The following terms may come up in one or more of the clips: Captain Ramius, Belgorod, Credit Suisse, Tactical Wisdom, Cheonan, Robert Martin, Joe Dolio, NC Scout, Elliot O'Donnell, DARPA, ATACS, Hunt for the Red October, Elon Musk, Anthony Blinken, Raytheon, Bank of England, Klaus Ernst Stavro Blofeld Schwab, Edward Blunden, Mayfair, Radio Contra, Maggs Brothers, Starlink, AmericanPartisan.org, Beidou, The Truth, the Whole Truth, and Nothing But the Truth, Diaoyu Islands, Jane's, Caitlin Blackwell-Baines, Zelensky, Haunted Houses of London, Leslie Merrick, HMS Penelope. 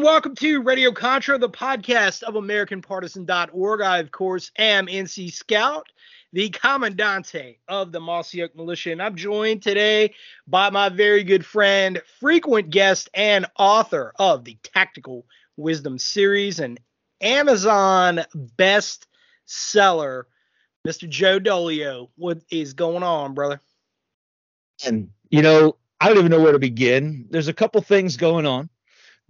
Welcome to Radio Contra, the podcast of AmericanPartisan.org. I, of course, am NC Scout, the Commandante of the Mossy Oak Militia, and I'm joined today by my very good friend, frequent guest, and author of the Tactical Wisdom series and Amazon bestseller, Mr. Joe Dolio. What is going on, brother? And, you know, I don't even know where to begin. There's a couple things going on.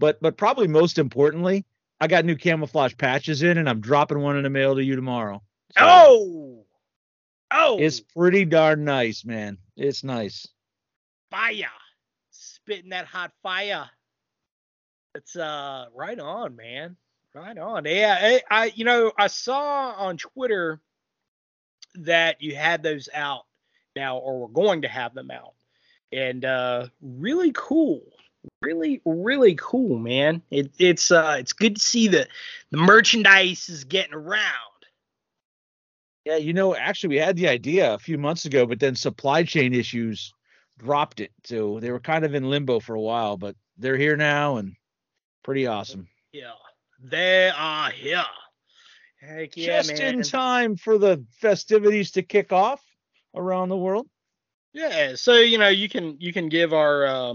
But probably most importantly, I got new camouflage patches in, and I'm dropping one in the mail to you tomorrow. So oh! It's pretty darn nice, man. It's nice. Fire. Spitting that hot fire. It's right on, man. Right on. Yeah, I saw on Twitter that you had those out now, or were going to have them out. And really cool. Really, really cool, man. It's good to see the merchandise is getting around. Yeah, you know, actually, we had the idea a few months ago, but then supply chain issues dropped it. So they were kind of in limbo for a while, but they're here now and pretty awesome. Yeah, they are here. Heck yeah, just man. In time for the festivities to kick off around the world. Yeah, so you know, you can give our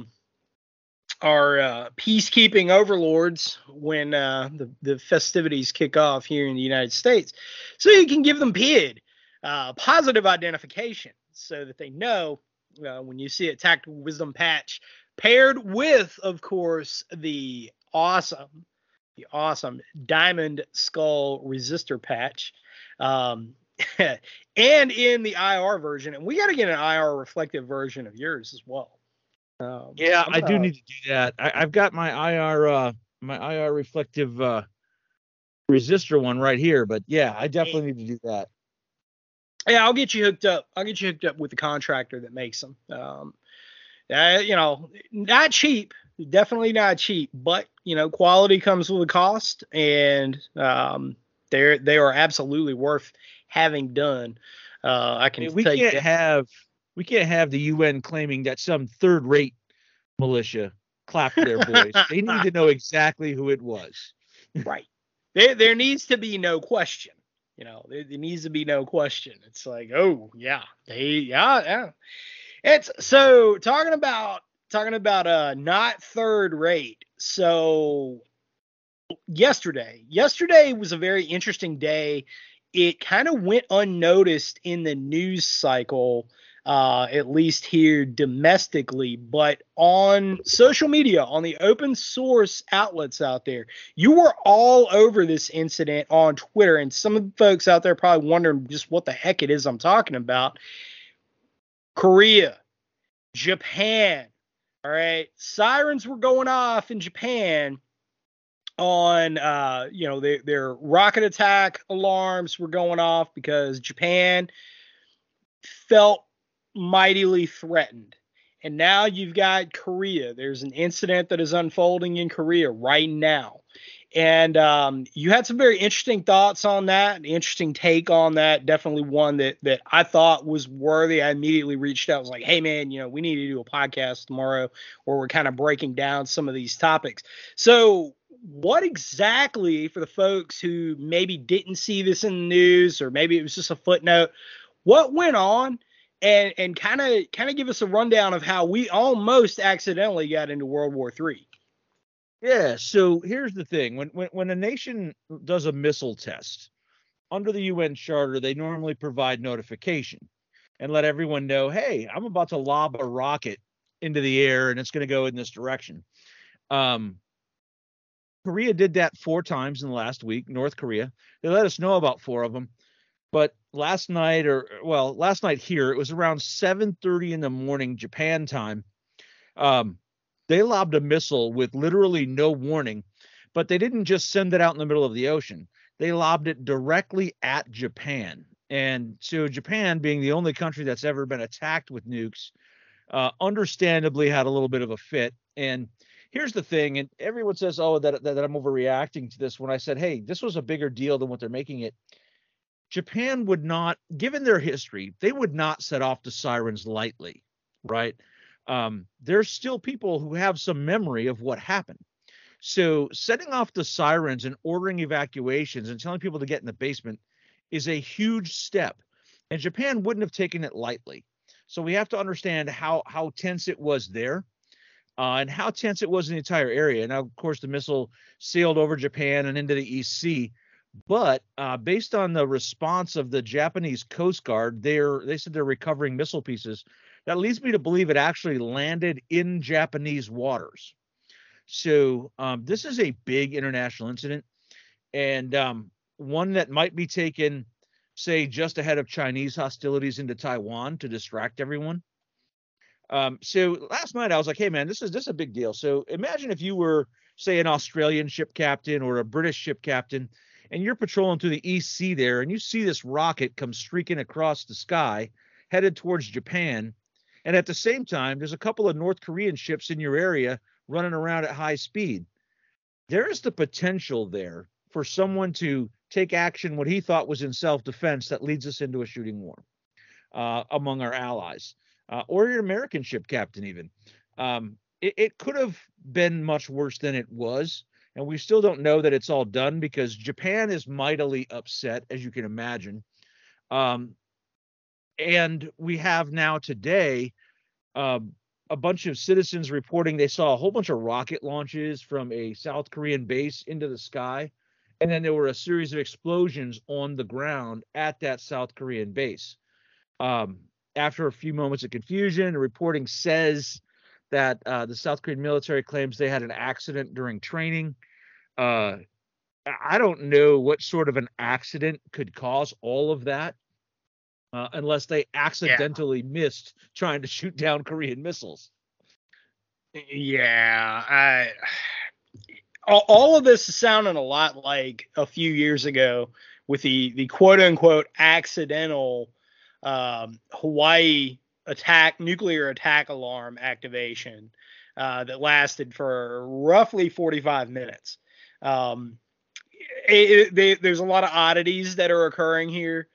peacekeeping overlords when the festivities kick off here in the United States. So you can give them PID, positive identification, so that they know when you see a Tactical Wisdom patch paired with, of course, the awesome Diamond Skull Resistor patch. And in the IR version, and we got to get an IR reflective version of yours as well. Yeah, I do need to do that. I've got my IR reflective resistor one right here, but yeah, I definitely need to do that. Yeah, I'll get you hooked up. I'll get you hooked up with the contractor that makes them. You know, not cheap, definitely not cheap, but you know, quality comes with a cost, and they are absolutely worth having done. We can't have the UN claiming that some third-rate militia clapped their boys. They need to know exactly who it was. Right. There needs to be no question. You know, there needs to be no question. It's like, oh yeah, yeah. It's so talking about not third rate. So yesterday was a very interesting day. It kind of went unnoticed in the news cycle. At least here domestically, but on social media, on the open source outlets out there, you were all over this incident on Twitter. And some of the folks out there probably wondering just what the heck it is I'm talking about. Korea, Japan. All right. Sirens were going off in Japan on, you know, their rocket attack alarms were going off because Japan felt mightily threatened. And now you've got Korea. There's an incident that is unfolding in Korea right now. And you had some very interesting thoughts on that, an interesting take on that. Definitely one that I thought was worthy. I immediately reached out. I was like, hey, man, you know, we need to do a podcast tomorrow where we're kind of breaking down some of these topics. So what exactly, for the folks who maybe didn't see this in the news, or maybe it was just a footnote, what went on? And kind of give us a rundown of how we almost accidentally got into World War III. Yeah, so here's the thing. When a nation does a missile test, under the UN Charter, they normally provide notification and let everyone know, hey, I'm about to lob a rocket into the air and it's going to go in this direction. Korea did that 4 times in the last week, North Korea. They let us know about 4 of them. But last night here, it was around 7:30 in the morning, Japan time. They lobbed a missile with literally no warning, but they didn't just send it out in the middle of the ocean. They lobbed it directly at Japan. And so Japan, being the only country that's ever been attacked with nukes, understandably had a little bit of a fit. And here's the thing, and everyone says, oh, that I'm overreacting to this, when I said, hey, this was a bigger deal than what they're making it. Japan would not, given their history, they would not set off the sirens lightly, right? There's still people who have some memory of what happened. So setting off the sirens and ordering evacuations and telling people to get in the basement is a huge step. And Japan wouldn't have taken it lightly. So we have to understand how tense it was there. And how tense it was in the entire area. Now, of course, the missile sailed over Japan and into the East Sea. But based on the response of the Japanese Coast Guard, they said they're recovering missile pieces. That leads me to believe it actually landed in Japanese waters. So this is a big international incident, and one that might be taken, say, just ahead of Chinese hostilities into Taiwan to distract everyone. So last night I was like, hey, man, this is a big deal. So imagine if you were, say, an Australian ship captain or a British ship captain, and you're patrolling through the East Sea there, and you see this rocket come streaking across the sky, headed towards Japan. And at the same time, there's a couple of North Korean ships in your area running around at high speed. There is the potential there for someone to take action, what he thought was in self-defense, that leads us into a shooting war among our allies. Or your American ship captain even. It could have been much worse than it was. And we still don't know that it's all done because Japan is mightily upset, as you can imagine. And we have now today a bunch of citizens reporting they saw a whole bunch of rocket launches from a South Korean base into the sky. And then there were a series of explosions on the ground at that South Korean base. After a few moments of confusion, the reporting says that the South Korean military claims they had an accident during training. I don't know what sort of an accident could cause all of that unless they accidentally missed trying to shoot down Korean missiles. Yeah. All of this is sounding a lot like a few years ago with the quote-unquote accidental Hawaii attack, nuclear attack alarm activation that lasted for roughly 45 minutes. There's a lot of oddities that are occurring here.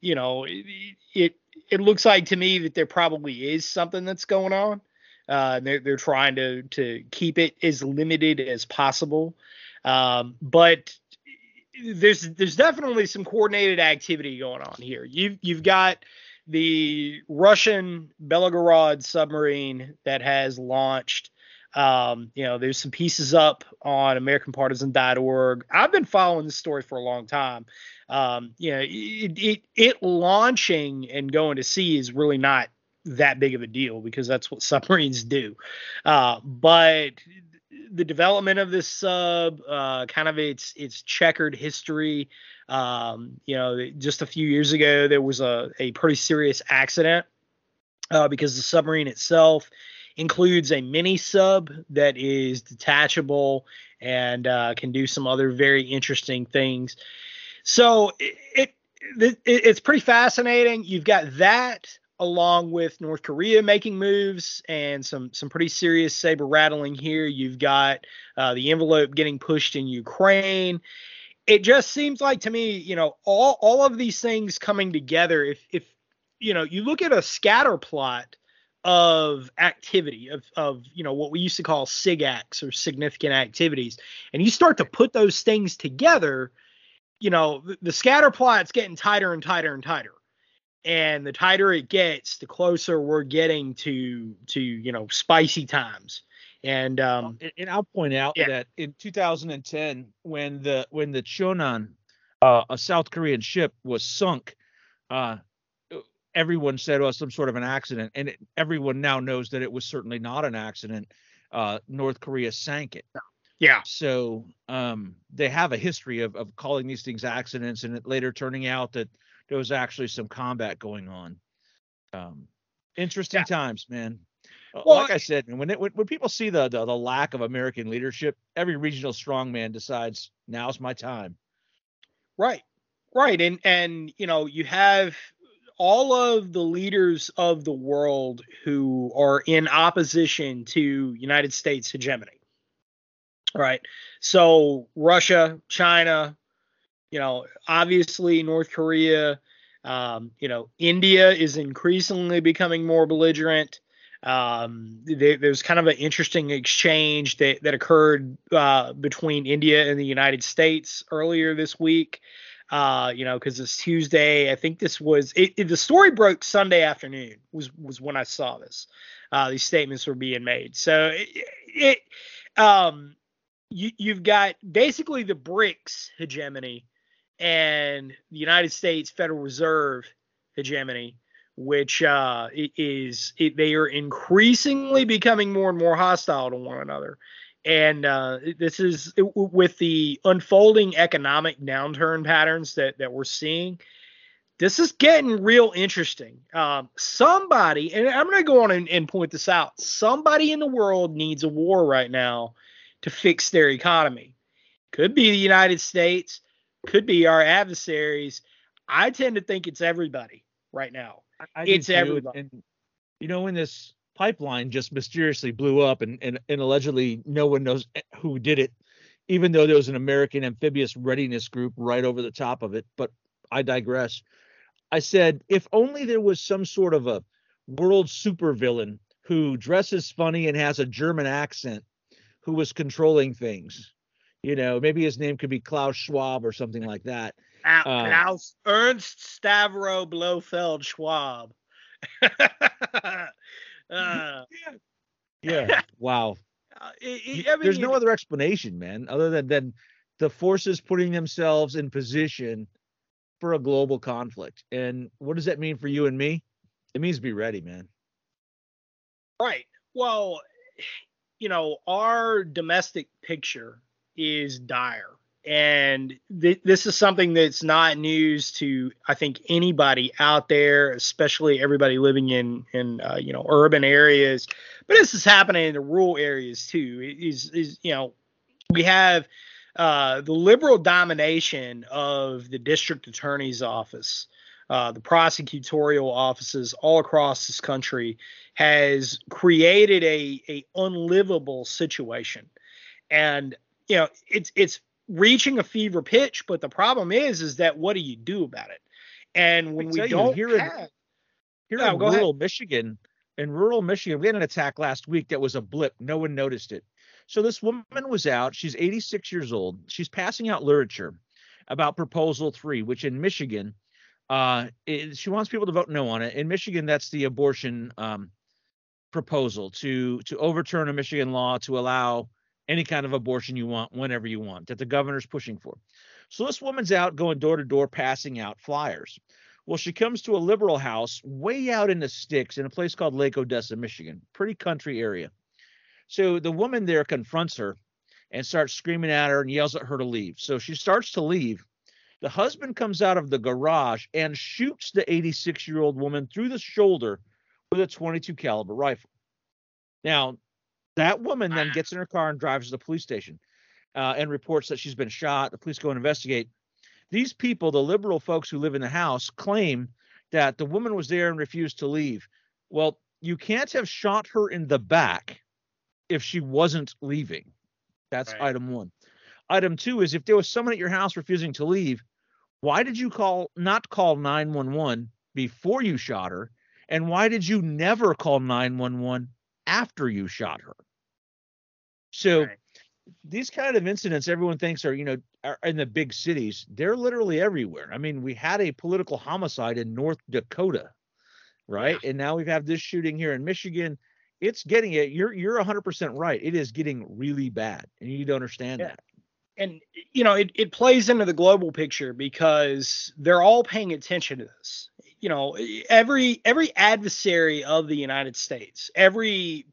It looks like to me that there probably is something that's going on. They're trying to keep it as limited as possible. But there's definitely some coordinated activity going on here. You've got the Russian Belgorod submarine that has launched. There's some pieces up on AmericanPartisan.org. I've been following this story for a long time. It launching and going to sea is really not that big of a deal because that's what submarines do. But the development of this sub, kind of its checkered history. Just a few years ago, there was a pretty serious accident because the submarine itself includes a mini sub that is detachable and can do some other very interesting things. So it's pretty fascinating. You've got that along with North Korea making moves and some pretty serious saber rattling here. You've got the envelope getting pushed in Ukraine. It just seems like to me, all of these things coming together. If you look at a scatter plot of activity of you know, what we used to call SIGACs or significant activities, and you start to put those things together, you know, the scatter plot's getting tighter and tighter and tighter. And the tighter it gets, the closer we're getting to you know, spicy times. And I'll point out that in 2010, when the Cheonan, a South Korean ship, was sunk, everyone said, well, some sort of an accident. And everyone now knows that it was certainly not an accident. North Korea sank it. Yeah. So they have a history of calling these things accidents, and it later turning out that there was actually some combat going on. Interesting times, man. Well, like I said, when people see the lack of American leadership, every regional strongman decides now's my time. Right. Right. And you know, you have all of the leaders of the world who are in opposition to United States hegemony. All right. So Russia, China, you know, obviously North Korea, you know, India is increasingly becoming more belligerent. There's kind of an interesting exchange that occurred between India and the United States earlier this week, you know, because it's Tuesday. I think this was the story broke Sunday afternoon was when I saw this. These statements were being made. So you've got basically the BRICS hegemony and the United States Federal Reserve hegemony, which they are increasingly becoming more and more hostile to one another. And this is with the unfolding economic downturn patterns that we're seeing. This is getting real interesting. Somebody, and I'm going to go on and point this out, somebody in the world needs a war right now to fix their economy. Could be the United States, could be our adversaries. I tend to think it's everybody right now. It's everybody. And, you know, when this pipeline just mysteriously blew up and allegedly no one knows who did it, even though there was an American amphibious readiness group right over the top of it. But I digress. I said, if only there was some sort of a world supervillain who dresses funny and has a German accent who was controlling things. You know, maybe his name could be Klaus Schwab or something like that. Klaus Ernst Stavro Blofeld Schwab. Yeah. Wow. There's no other explanation, man, other than the forces putting themselves in position for a global conflict. And what does that mean for you and me? It means be ready, man. Right. Well, you know, our domestic picture is dire. And this is something that's not news to, I think, anybody out there, especially everybody living in you know, urban areas. But this is happening in the rural areas, too. Is you know, we have the liberal domination of the district attorney's office. The prosecutorial offices all across this country has created a unlivable situation. And, you know, it's reaching a fever pitch, but the problem is that what do you do about it? And when we don't in rural Michigan, we had an attack last week that was a blip. No one noticed it. So this woman was out. She's 86 years old. She's passing out literature about Proposal 3, which in Michigan, she wants people to vote no on it. In Michigan, that's the abortion proposal to overturn a Michigan law to allow any kind of abortion you want, whenever you want, that the governor's pushing for. So this woman's out going door to door, passing out flyers. Well, she comes to a liberal house way out in the sticks in a place called Lake Odessa, Michigan, pretty country area. So the woman there confronts her and starts screaming at her and yells at her to leave. So she starts to leave. The husband comes out of the garage and shoots the 86-year-old woman through the shoulder with a .22 caliber rifle. Now, that woman then gets in her car and drives to the police station and reports that she's been shot. The police go and investigate. These people, the liberal folks who live in the house, claim that the woman was there and refused to leave. Well, you can't have shot her in the back if she wasn't leaving. That's right. Item one. Item two is, if there was someone at your house refusing to leave, why did you not call 911 before you shot her? And why did you never call 911 after you shot her? So right. These kind of incidents, everyone thinks are, you know, are in the big cities. They're literally everywhere. I mean, we had a political homicide in North Dakota, right? Yeah. And now we've had this shooting here in Michigan. It's getting it. You're 100% right. It is getting really bad, and you need to understand that. And, you know, it plays into the global picture because they're all paying attention to this. You know, every adversary of the United States, every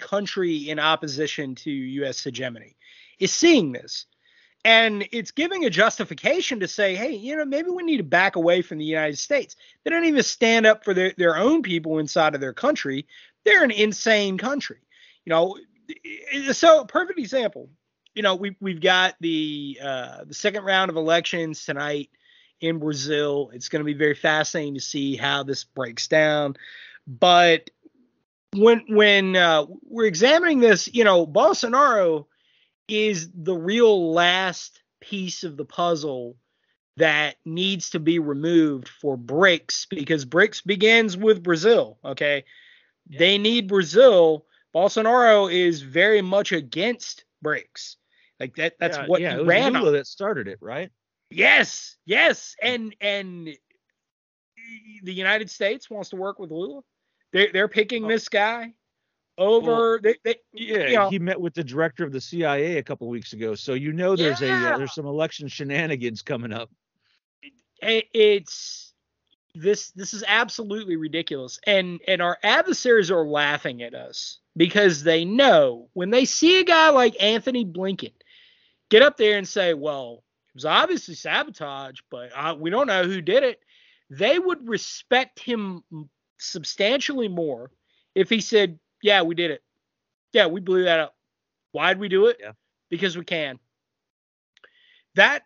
country in opposition to U.S. hegemony is seeing this. And it's giving a justification to say, hey, you know, maybe we need to back away from the United States. They don't even stand up for their own people inside of their country. They're an insane country. You know, so perfect example. You know, we've got the second round of elections tonight in Brazil. It's going to be very fascinating to see how this breaks down. But when we're examining this, you know, Bolsonaro is the real last piece of the puzzle that needs to be removed for BRICS, because BRICS begins with Brazil. OK, yeah. They need Brazil. Bolsonaro is very much against BRICS. Like that's what he ran on. That started it, right? Yes, yes. And the United States wants to work with Lula. They're picking this guy over. He met with the director of the CIA a couple of weeks ago. So, you know, there's there's some election shenanigans coming up. It's this is absolutely ridiculous. And our adversaries are laughing at us because they know when they see a guy like Anthony Blinken get up there and say, well, it was obviously sabotage, but we don't know who did it. They would respect him substantially more if he said, yeah, we did it. Yeah, we blew that up. Why'd we do it? Yeah. Because we can. That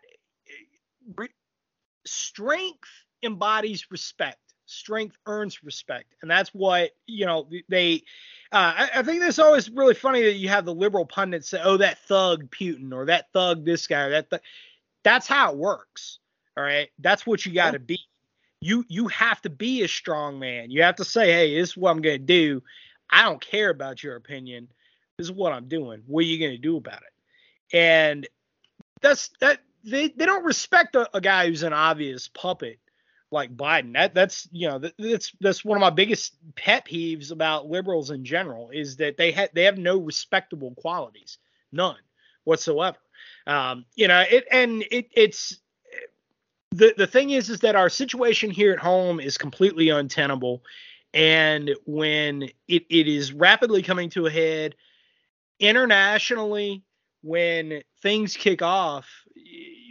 strength embodies respect. Strength earns respect. And that's what, you know, they I think that's always really funny that you have the liberal pundits say, oh, that thug Putin or that thug this guy or that thug. That's how it works. All right. That's what you got to be. You have to be a strong man. You have to say, hey, this is what I'm going to do. I don't care about your opinion. This is what I'm doing. What are you going to do about it? And that's that. They don't respect a guy who's an obvious puppet like Biden. That's you know that's one of my biggest pet peeves about liberals in general is that they have no respectable qualities, none whatsoever. You know it and it it's. The thing is that our situation here at home is completely untenable. And when it is rapidly coming to a head internationally, when things kick off,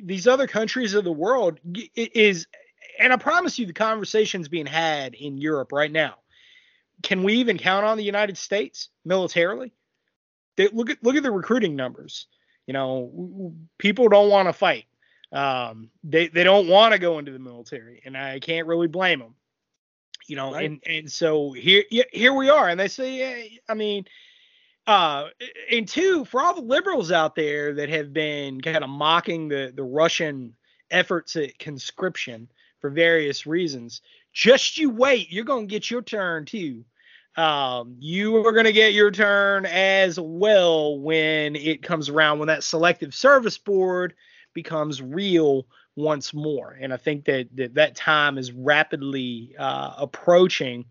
these other countries of the world is, and I promise you the conversation's being had in Europe right now. Can we even count on the United States militarily? Look at the recruiting numbers. You know, people don't want to fight. They don't want to go into the military, and I can't really blame them, you know, right. And so here we are. And they say, I mean, and two, for all the liberals out there that have been kind of mocking the Russian efforts at conscription for various reasons, just you wait, you're going to get your turn too. You are going to get your turn as well when it comes around, when that selective service board becomes real once more. And I think that time is rapidly approaching.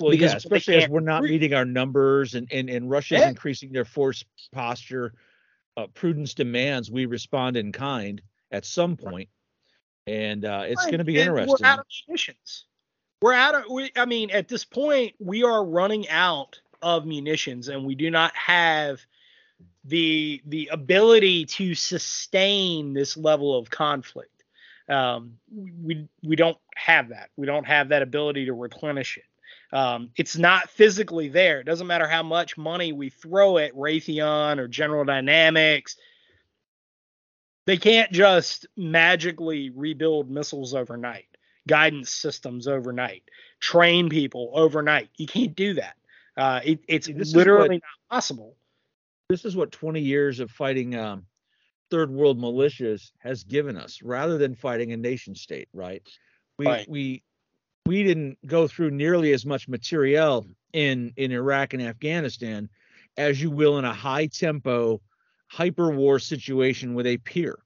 Well, because especially as we're not meeting our numbers and Russia's increasing their force posture. Prudence demands we respond in kind at some point. And it's going to be interesting. We're out of munitions. At this point, we are running out of munitions, and we do not have the ability to sustain this level of conflict. We don't have that. We don't have that ability to replenish it. It's not physically there. It doesn't matter how much money we throw at Raytheon or General Dynamics. They can't just magically rebuild missiles overnight, guidance systems overnight, train people overnight. You can't do that. It's literally not possible. This is what 20 years of fighting third world militias has given us, rather than fighting a nation state. Right. We we didn't go through nearly as much materiel in Iraq and Afghanistan as you will in a high-tempo, hyper-war situation with a peer,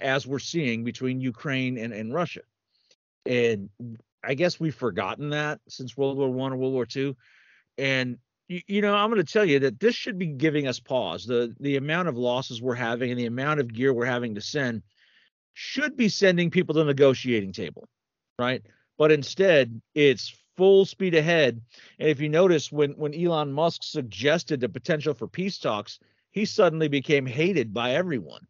as we're seeing between Ukraine and Russia. And I guess we've forgotten that since World War I or World War II. And, you know, I'm going to tell you that this should be giving us pause. The amount of losses we're having and the amount of gear we're having to send should be sending people to the negotiating table, right? But instead, it's full speed ahead. And if you notice, when Elon Musk suggested the potential for peace talks, he suddenly became hated by everyone.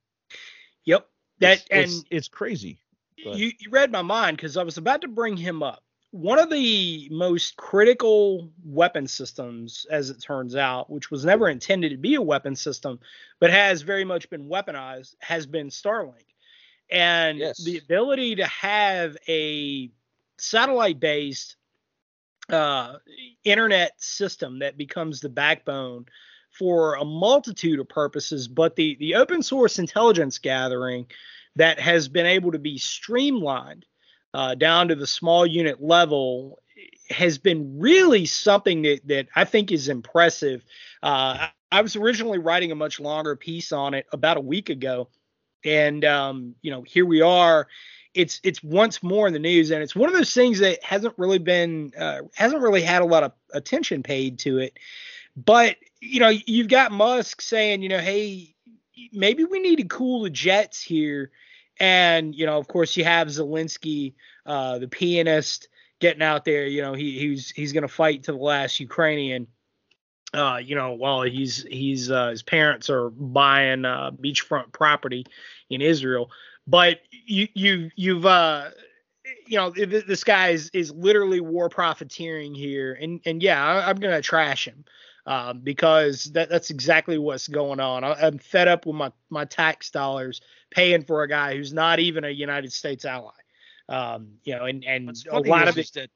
Yep. It's crazy. You read my mind because I was about to bring him up. One of the most critical weapon systems, as it turns out, which was never intended to be a weapon system, but has very much been weaponized, has been Starlink. And yes, the ability to have a satellite-based internet system that becomes the backbone for a multitude of purposes, but the open source intelligence gathering that has been able to be streamlined down to the small unit level has been really something that I think is impressive. I was originally writing a much longer piece on it about a week ago, and here we are. It's once more in the news, and it's one of those things that hasn't really had a lot of attention paid to it. But you've got Musk saying, hey, maybe we need to cool the jets here, and of course you have Zelensky, the pianist, getting out there. He's going to fight to the last Ukrainian. While he's his parents are buying beachfront property in Israel. But you've this guy is literally war profiteering here, and yeah, I'm gonna trash him because that's exactly what's going on. I'm fed up with my tax dollars paying for a guy who's not even a United States ally. And a lot of it. That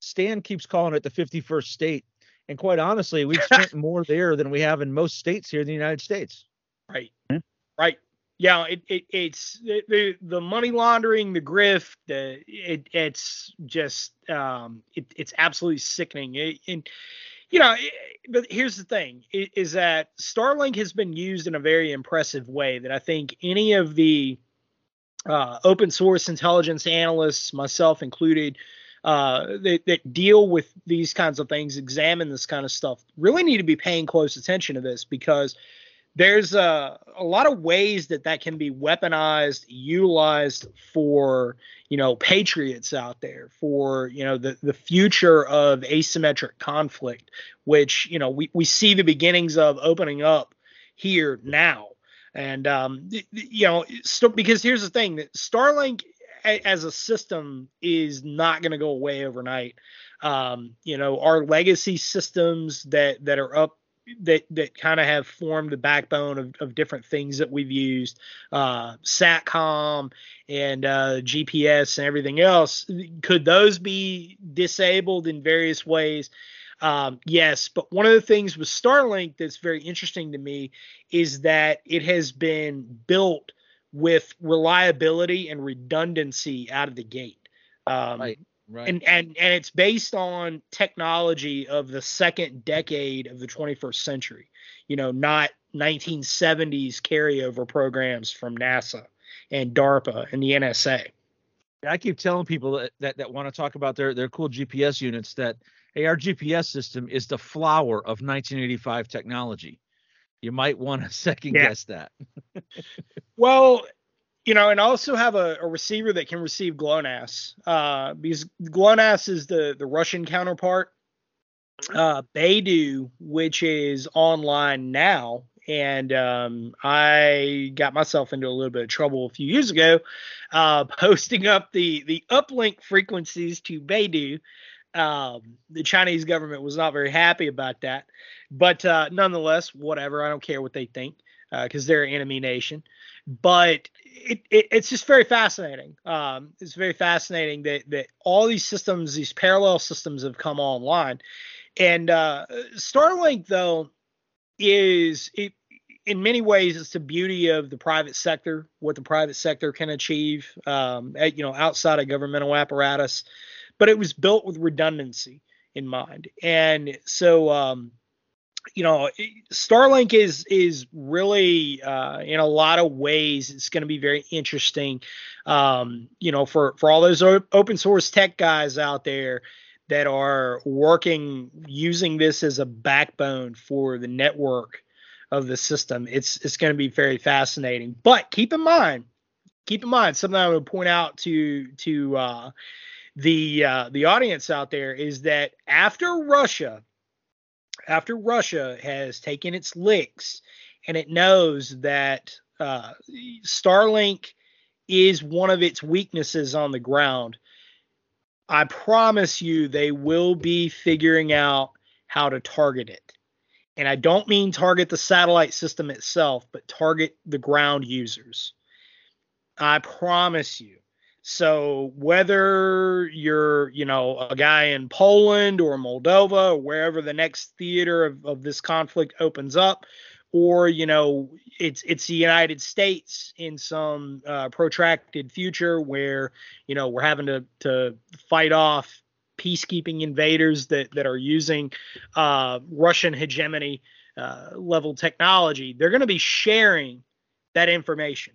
Stan keeps calling it the 51st state, and quite honestly, we've spent more there than we have in most states here in the United States. Right. Mm-hmm. Right. Yeah, it's the money laundering, the grift. It's just it's absolutely sickening. But here's the thing: is that Starlink has been used in a very impressive way that I think any of the open source intelligence analysts, myself included, that deal with these kinds of things, examine this kind of stuff, really need to be paying close attention to this because there's a lot of ways that can be weaponized, utilized for, patriots out there, for, the future of asymmetric conflict, which, we see the beginnings of opening up here now. And, because here's the thing, that Starlink as a system is not going to go away overnight. Our legacy systems that are up, that kind of have formed the backbone of different things that we've used, SATCOM and GPS and everything else. Could those be disabled in various ways? Yes, but one of the things with Starlink that's very interesting to me is that it has been built with reliability and redundancy out of the gate. Right. And it's based on technology of the second decade of the 21st century, not 1970s carryover programs from NASA and DARPA and the NSA. I keep telling people that want to talk about their cool GPS units that, hey, our GPS system is the flower of 1985 technology. You might want to second guess that. Well, and also have a receiver that can receive GLONASS, because GLONASS is the Russian counterpart. Beidou, which is online now, and I got myself into a little bit of trouble a few years ago posting up the uplink frequencies to Beidou. The Chinese government was not very happy about that, but nonetheless, whatever. I don't care what they think, because they're an enemy nation. But it's just very fascinating. It's very fascinating that all these systems, these parallel systems, have come online. And Starlink, though, in many ways, it's the beauty of the private sector, what the private sector can achieve, outside of governmental apparatus. but it was built with redundancy in mind. And so, you know, Starlink is really, in a lot of ways, it's going to be very interesting, you know, for all those open source tech guys out there that are working, using this as a backbone for the network of the system. It's going to be very fascinating, but keep in mind something I would point out to the audience out there is that after Russia has taken its licks and it knows that Starlink is one of its weaknesses on the ground, I promise you they will be figuring out how to target it. And I don't mean target the satellite system itself, but target the ground users. I promise you. So whether you're, you know, a guy in Poland or Moldova or wherever the next theater of this conflict opens up, or, you know, it's the United States in some protracted future where, you know, we're having to fight off peacekeeping invaders that are using Russian hegemony level technology, they're going to be sharing that information.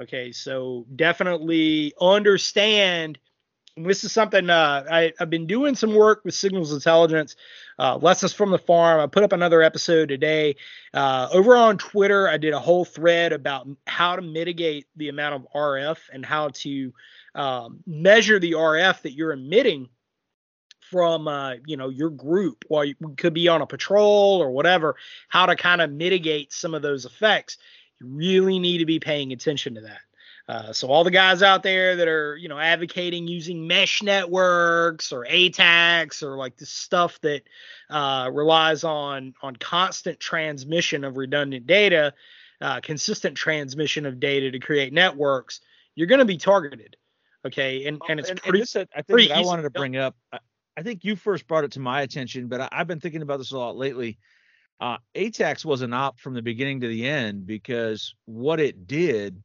Okay, so definitely understand. This is something I've been doing some work with signals intelligence, lessons from the farm. I put up another episode today over on Twitter. I did a whole thread about how to mitigate the amount of RF and how to measure the RF that you're emitting from, you know, your group while you could be on a patrol or whatever, how to kind of mitigate some of those effects. Really need to be paying attention to that. So all the guys out there that are, you know, advocating using mesh networks or ATACs or like this stuff that relies on constant transmission of redundant data, consistent transmission of data to create networks, you're going to be targeted. Okay, and it's pretty. And this, I think that I wanted to bring up. I think you first brought it to my attention, but I've been thinking about this a lot lately. ATACS was an op from the beginning to the end, because what it did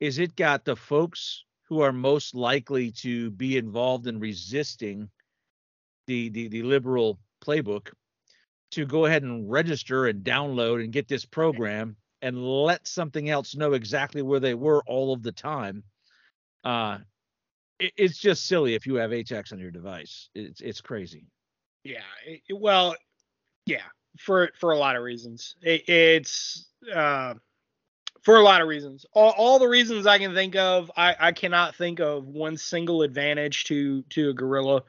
is it got the folks who are most likely to be involved in resisting the liberal playbook to go ahead and register and download and get this program and let something else know exactly where they were all of the time. It's just silly if you have ATACS on your device. It's crazy. Yeah. Well, yeah. For a lot of reasons, it's for a lot of reasons, all the reasons I can think of. I cannot think of one single advantage to a guerrilla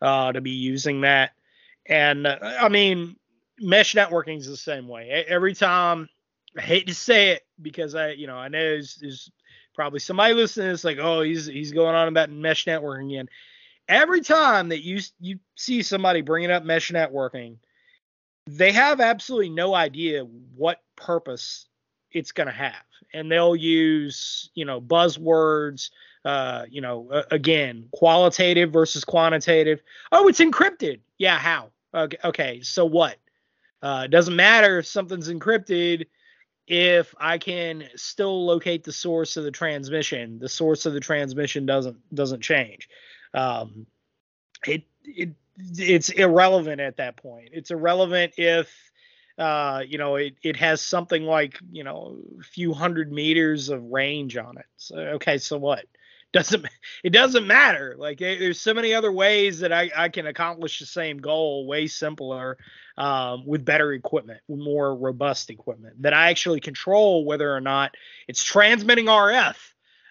to be using that. And I mean, mesh networking is the same way. Every time, I hate to say it because I know there's probably somebody listening that's like, oh, he's going on about mesh networking again. Every time that you see somebody bringing up mesh networking, they have absolutely no idea what purpose it's going to have. And they'll use, you know, buzzwords, you know, again, qualitative versus quantitative. Oh, it's encrypted. Yeah. How? Okay. So what? It doesn't matter if something's encrypted. If I can still locate the source of the transmission, doesn't change. It's irrelevant at that point. It's irrelevant if, you know, it has something like, you know, a few hundred meters of range on it. So, okay, so what? It doesn't matter. Like there's so many other ways that I can accomplish the same goal, way simpler, with better equipment, with more robust equipment that I actually control whether or not it's transmitting RF.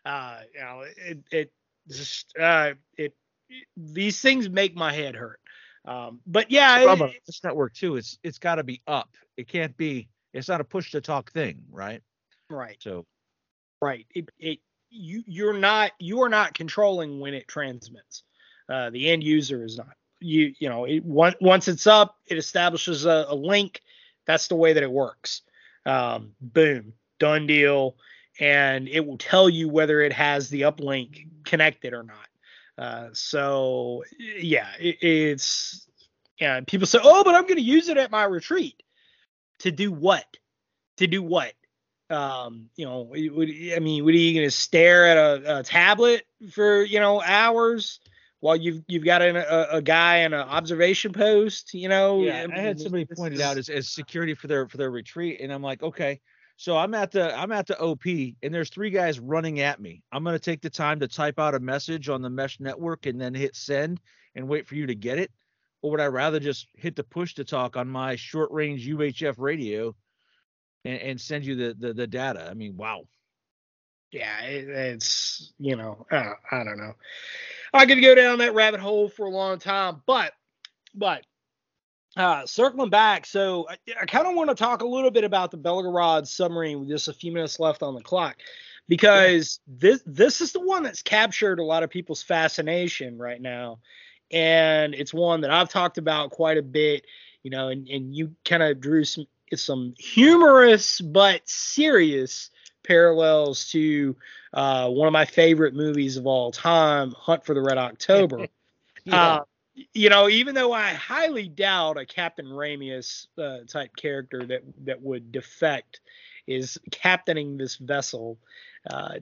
You know, it just these things make my head hurt. But yeah, this network too, it's got to be up. It can't be, it's not a push to talk thing, right? Right. So right. You are not controlling when it transmits. The end user is not. You know, once it's up, it establishes a link. That's the way that it works. Boom, done deal, and it will tell you whether it has the uplink connected or not. So yeah, it's yeah. People say, "Oh, but I'm going to use it at my retreat." To do what? You know, I mean, what are you going to stare at a tablet for, you know, hours? while you've got a guy in an observation post, you know. Yeah, I had somebody pointed out as security for their retreat, and I'm like, okay, so I'm at the OP, and there's three guys running at me. I'm gonna take the time to type out a message on the mesh network and then hit send and wait for you to get it, or would I rather just hit the push to talk on my short range UHF radio and send you the data? I mean, wow. Yeah, it's, you know, I don't know. I could go down that rabbit hole for a long time, but circling back. So I kind of want to talk a little bit about the Belgorod submarine with just a few minutes left on the clock, because this is the one that's captured a lot of people's fascination right now. And it's one that I've talked about quite a bit, you know, and you kind of drew some humorous but serious parallels to one of my favorite movies of all time, Hunt for the Red October. Yeah. You know, even though I highly doubt a Captain Ramius type character that would defect is captaining this vessel,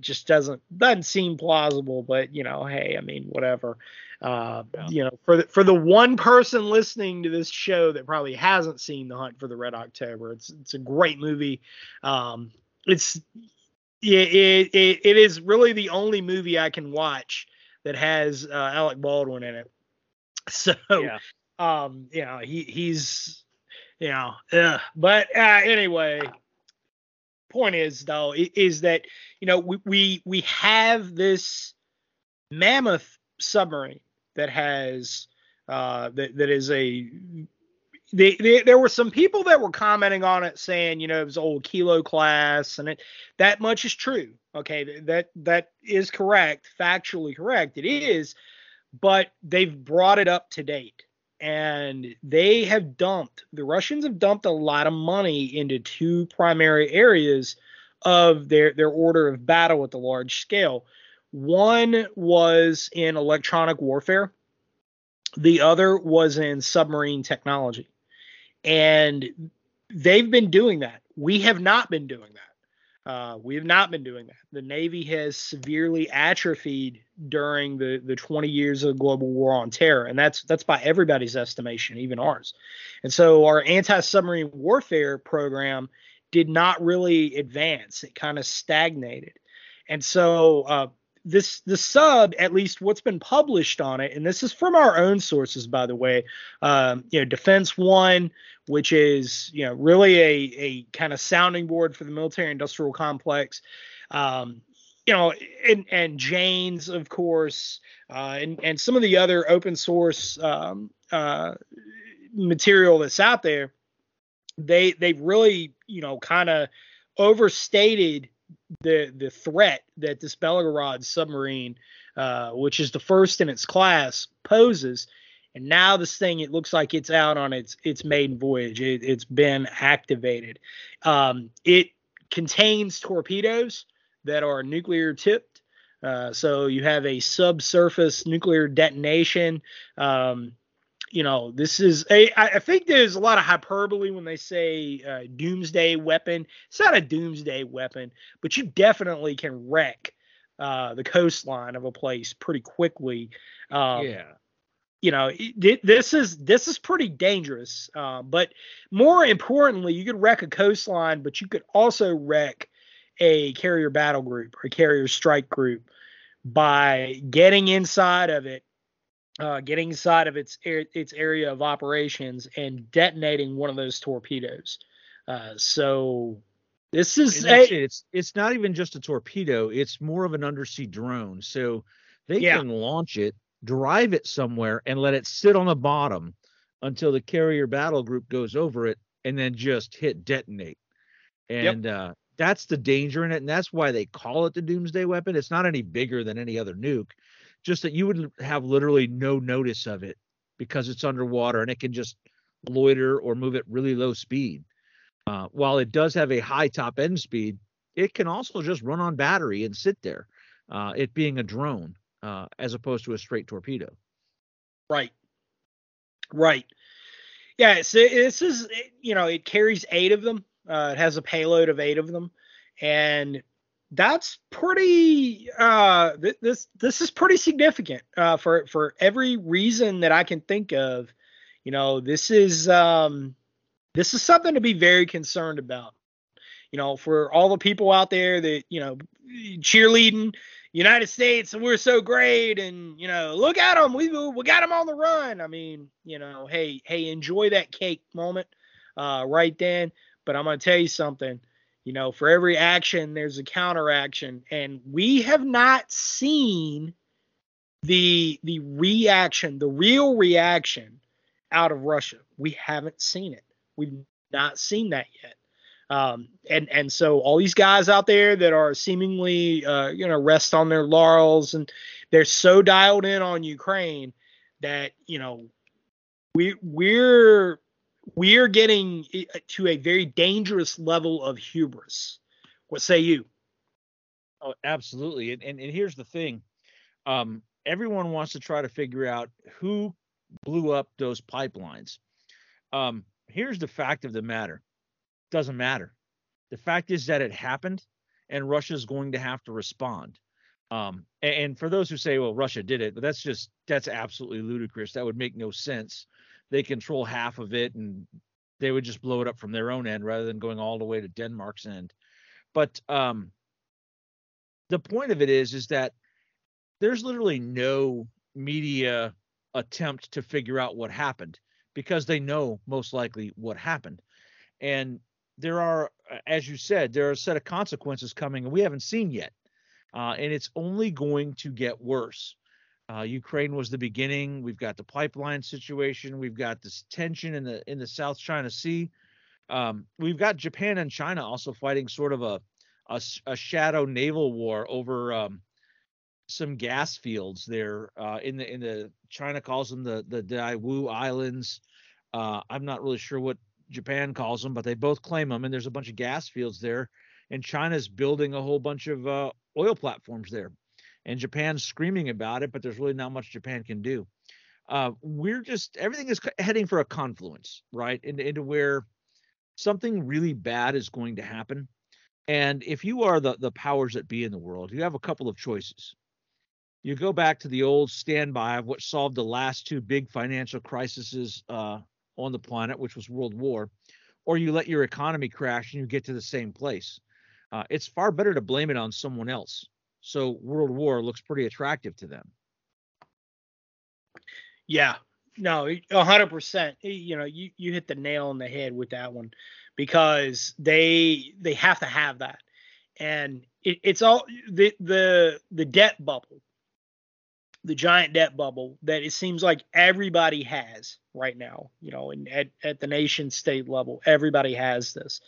just doesn't seem plausible. But, you know, hey, I mean, whatever. Yeah. You know, for the one person listening to this show that probably hasn't seen The Hunt for the Red October, it's a great movie. It is really the only movie I can watch that has Alec Baldwin in it. So, yeah. You know, he's, you know, but anyway, point is, though, is that, you know, we have this mammoth submarine that has that is a. There were some people that were commenting on it saying, you know, it was old Kilo class, and that much is true. Okay, that is correct, factually correct. It is, but they've brought it up to date, and they have the Russians have dumped a lot of money into two primary areas of their order of battle at the large scale. One was in electronic warfare. The other was in submarine technology. And they've been doing that. We have not been doing that. The Navy has severely atrophied during the 20 years of global war on terror. And that's by everybody's estimation, even ours. And so our anti-submarine warfare program did not really advance. It kind of stagnated. And so the sub, at least what's been published on it, and this is from our own sources, by the way, you know, Defense One, which is, you know, really a kind of sounding board for the military industrial complex, you know, and Jane's, of course, and some of the other open source material that's out there. They really, you know, kind of overstated the threat that this Belgorod submarine, which is the first in its class, poses. And now this thing, it looks like it's out on its maiden voyage. It's been activated. It contains torpedoes that are nuclear tipped. So you have a subsurface nuclear detonation. You know, this is I think there's a lot of hyperbole when they say doomsday weapon. It's not a doomsday weapon, but you definitely can wreck the coastline of a place pretty quickly. Yeah. You know, this is pretty dangerous. But more importantly, you could wreck a coastline, but you could also wreck a carrier battle group or a carrier strike group by getting inside of it. Getting inside of its area of operations and detonating one of those torpedoes. So this is it's not even just a torpedo. It's more of an undersea drone. So they can launch it, drive it somewhere, and let it sit on the bottom until the carrier battle group goes over it, and then just hit detonate. And that's the danger in it, and that's why they call it the doomsday weapon. It's not any bigger than any other nuke. Just that you would have literally no notice of it because it's underwater and it can just loiter or move at really low speed. While it does have a high top end speed, it can also just run on battery and sit there, it being a drone as opposed to a straight torpedo. Right. Yeah, so this is, you know, it carries 8 of them. It has a payload of 8 of them. And that's pretty this is pretty significant for every reason that I can think of. You know, this is something to be very concerned about. You know, for all the people out there that, you know, cheerleading United States and we're so great and, you know, look at them, we got them on the run. I mean, you know, hey, enjoy that cake moment right then. But I'm going to tell you something. You know, for every action, there's a counteraction, and we have not seen the reaction, the real reaction out of Russia. We haven't seen it. We've not seen that yet. And so all these guys out there that are seemingly rest on their laurels, and they're so dialed in on Ukraine that, you know, we're getting to a very dangerous level of hubris. What say you? Oh, absolutely. And here's the thing. Everyone wants to try to figure out who blew up those pipelines. Here's the fact of the matter. Doesn't matter. The fact is that it happened, and Russia's going to have to respond. And for those who say, well, Russia did it, but that's absolutely ludicrous. That would make no sense. They control half of it, and they would just blow it up from their own end rather than going all the way to Denmark's end. But the point of it is that there's literally no media attempt to figure out what happened, because they know most likely what happened. And there are, as you said, there are a set of consequences coming, and we haven't seen yet. And it's only going to get worse. Ukraine was the beginning. We've got the pipeline situation. We've got this tension in the South China Sea. We've got Japan and China also fighting sort of a shadow naval war over some gas fields there in the China calls them the Diaoyu Islands. I'm not really sure what Japan calls them, but they both claim them. And there's a bunch of gas fields there, and China's building a whole bunch of oil platforms there. And Japan's screaming about it, but there's really not much Japan can do. Everything is heading for a confluence, right? Into where something really bad is going to happen. And if you are the powers that be in the world, you have a couple of choices. You go back to the old standby of what solved the last two big financial crises on the planet, which was World War, or you let your economy crash and you get to the same place. It's far better to blame it on someone else. So World War looks pretty attractive to them. Yeah, no, 100%. You know, you hit the nail on the head with that one, because they have to have that. And it's all the debt bubble, the giant debt bubble that it seems like everybody has right now, you know, and at the nation state level, everybody has this.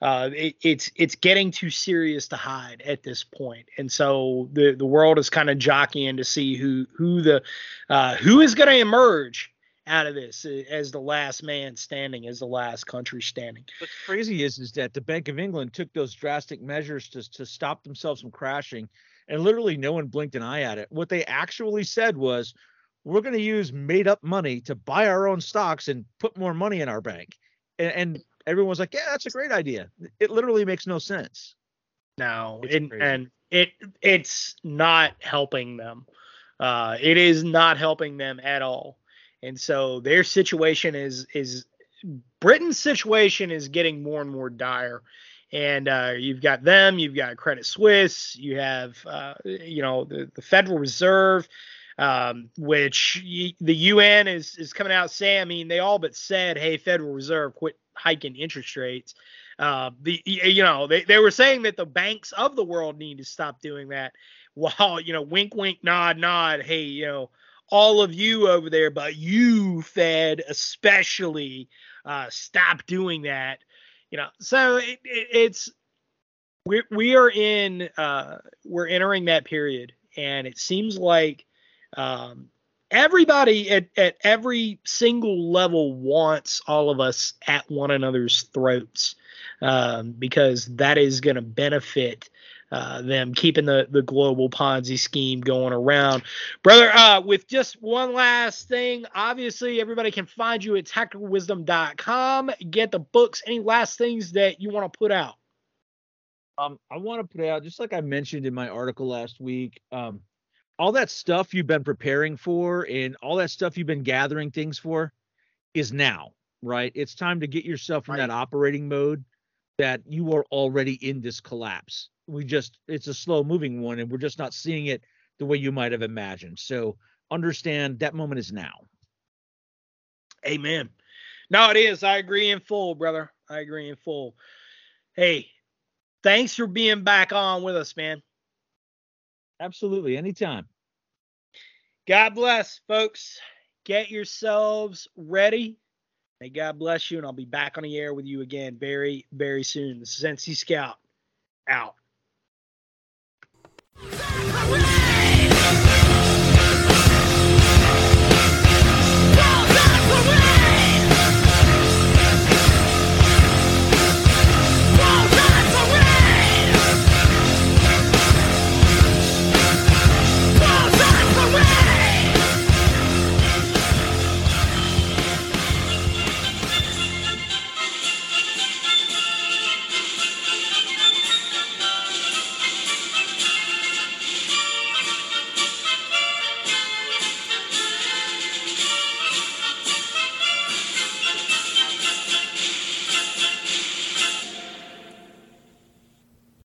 It's getting too serious to hide at this point. And so the world is kind of jockeying to see who is going to emerge out of this as the last man standing, as the last country standing. What's crazy is that the Bank of England took those drastic measures to stop themselves from crashing, and literally no one blinked an eye at it. What they actually said was, we're going to use made up money to buy our own stocks and put more money in our bank. And everyone's like, yeah, that's a great idea. It literally makes no sense. No, and it's not helping them. It is not helping them at all. And so their situation is Britain's situation is getting more and more dire. And you've got them, you've got Credit Suisse, you have, the Federal Reserve, which the UN is coming out saying, I mean, they all but said, hey, Federal Reserve, quit hiking interest rates. They were saying that the banks of the world need to stop doing that, while, you know, wink wink, nod nod, hey, you know, all of you over there, but you, Fed especially, stop doing that. You know, so it's we're entering that period, and it seems like everybody at every single level wants all of us at one another's throats, because that is going to benefit them, keeping the global Ponzi scheme going around. Brother, with just one last thing, obviously everybody can find you at tacticalwisdom.com. Get the books. Any last things that you want to put out? I want to put out, just like I mentioned in my article last week, all that stuff you've been preparing for and all that stuff you've been gathering things for is now, right? It's time to get yourself in that operating mode that you are already in this collapse. It's a slow moving one, and we're just not seeing it the way you might have imagined. So understand that moment is now. Amen. No, it is. I agree in full, brother. I agree in full. Hey, thanks for being back on with us, man. Absolutely. Anytime. God bless, folks. Get yourselves ready. May God bless you, and I'll be back on the air with you again very, very soon. This is NC Scout out.